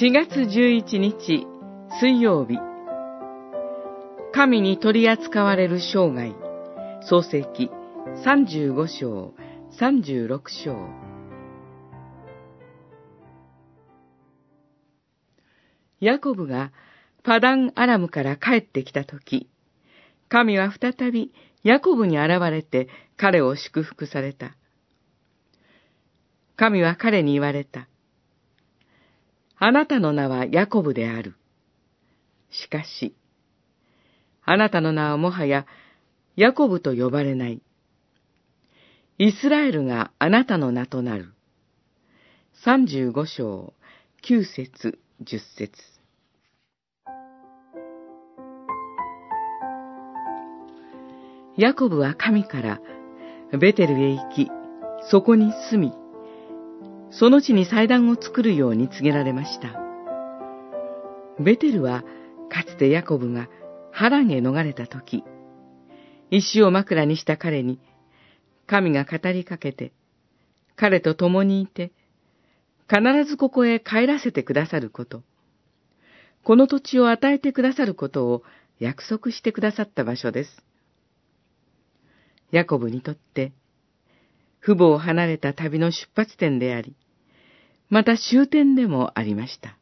4月11日水曜日、神に取り扱われる生涯、創世記35章、36章。ヤコブがパダンアラムから帰ってきたとき、神は再びヤコブに現れて彼を祝福された。神は彼に言われた。あなたの名はヤコブである。しかし、あなたの名はもはやヤコブと呼ばれない。イスラエルがあなたの名となる。35章、9節、10節。ヤコブは神からベテルへ行き、そこに住み、その地に祭壇を作るように告げられました。ベテルはかつてヤコブがハランへ逃れたとき、石を枕にした彼に神が語りかけて、彼と共にいて、必ずここへ帰らせてくださること、この土地を与えてくださることを約束してくださった場所です。ヤコブにとって、父母を離れた旅の出発点であり、また終点でもありました。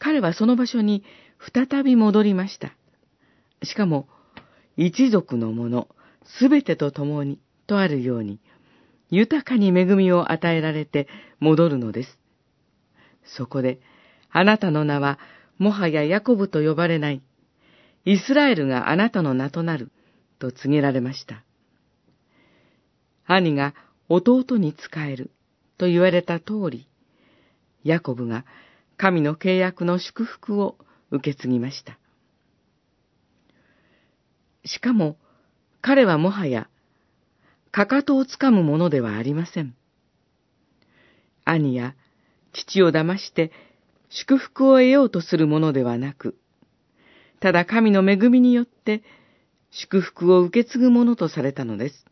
彼はその場所に再び戻りました。しかも、一族の者、すべてと共に、とあるように、豊かに恵みを与えられて戻るのです。そこで、あなたの名は、もはやヤコブと呼ばれない、イスラエルがあなたの名となる、と告げられました。兄が弟に仕える、と言われた通り、ヤコブが神の契約の祝福を受け継ぎました。しかも、彼はもはや、かかとをつかむものではありません。兄や父を騙して祝福を得ようとするものではなく、ただ神の恵みによって祝福を受け継ぐものとされたのです。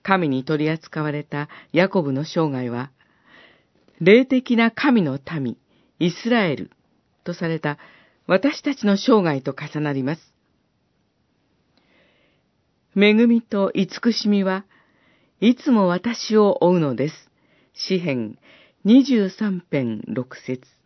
神に取り扱われたヤコブの生涯は、霊的な神の民、イスラエルとされた私たちの生涯と重なります。恵みと慈しみはいつも私を追うのです。詩編23編6節。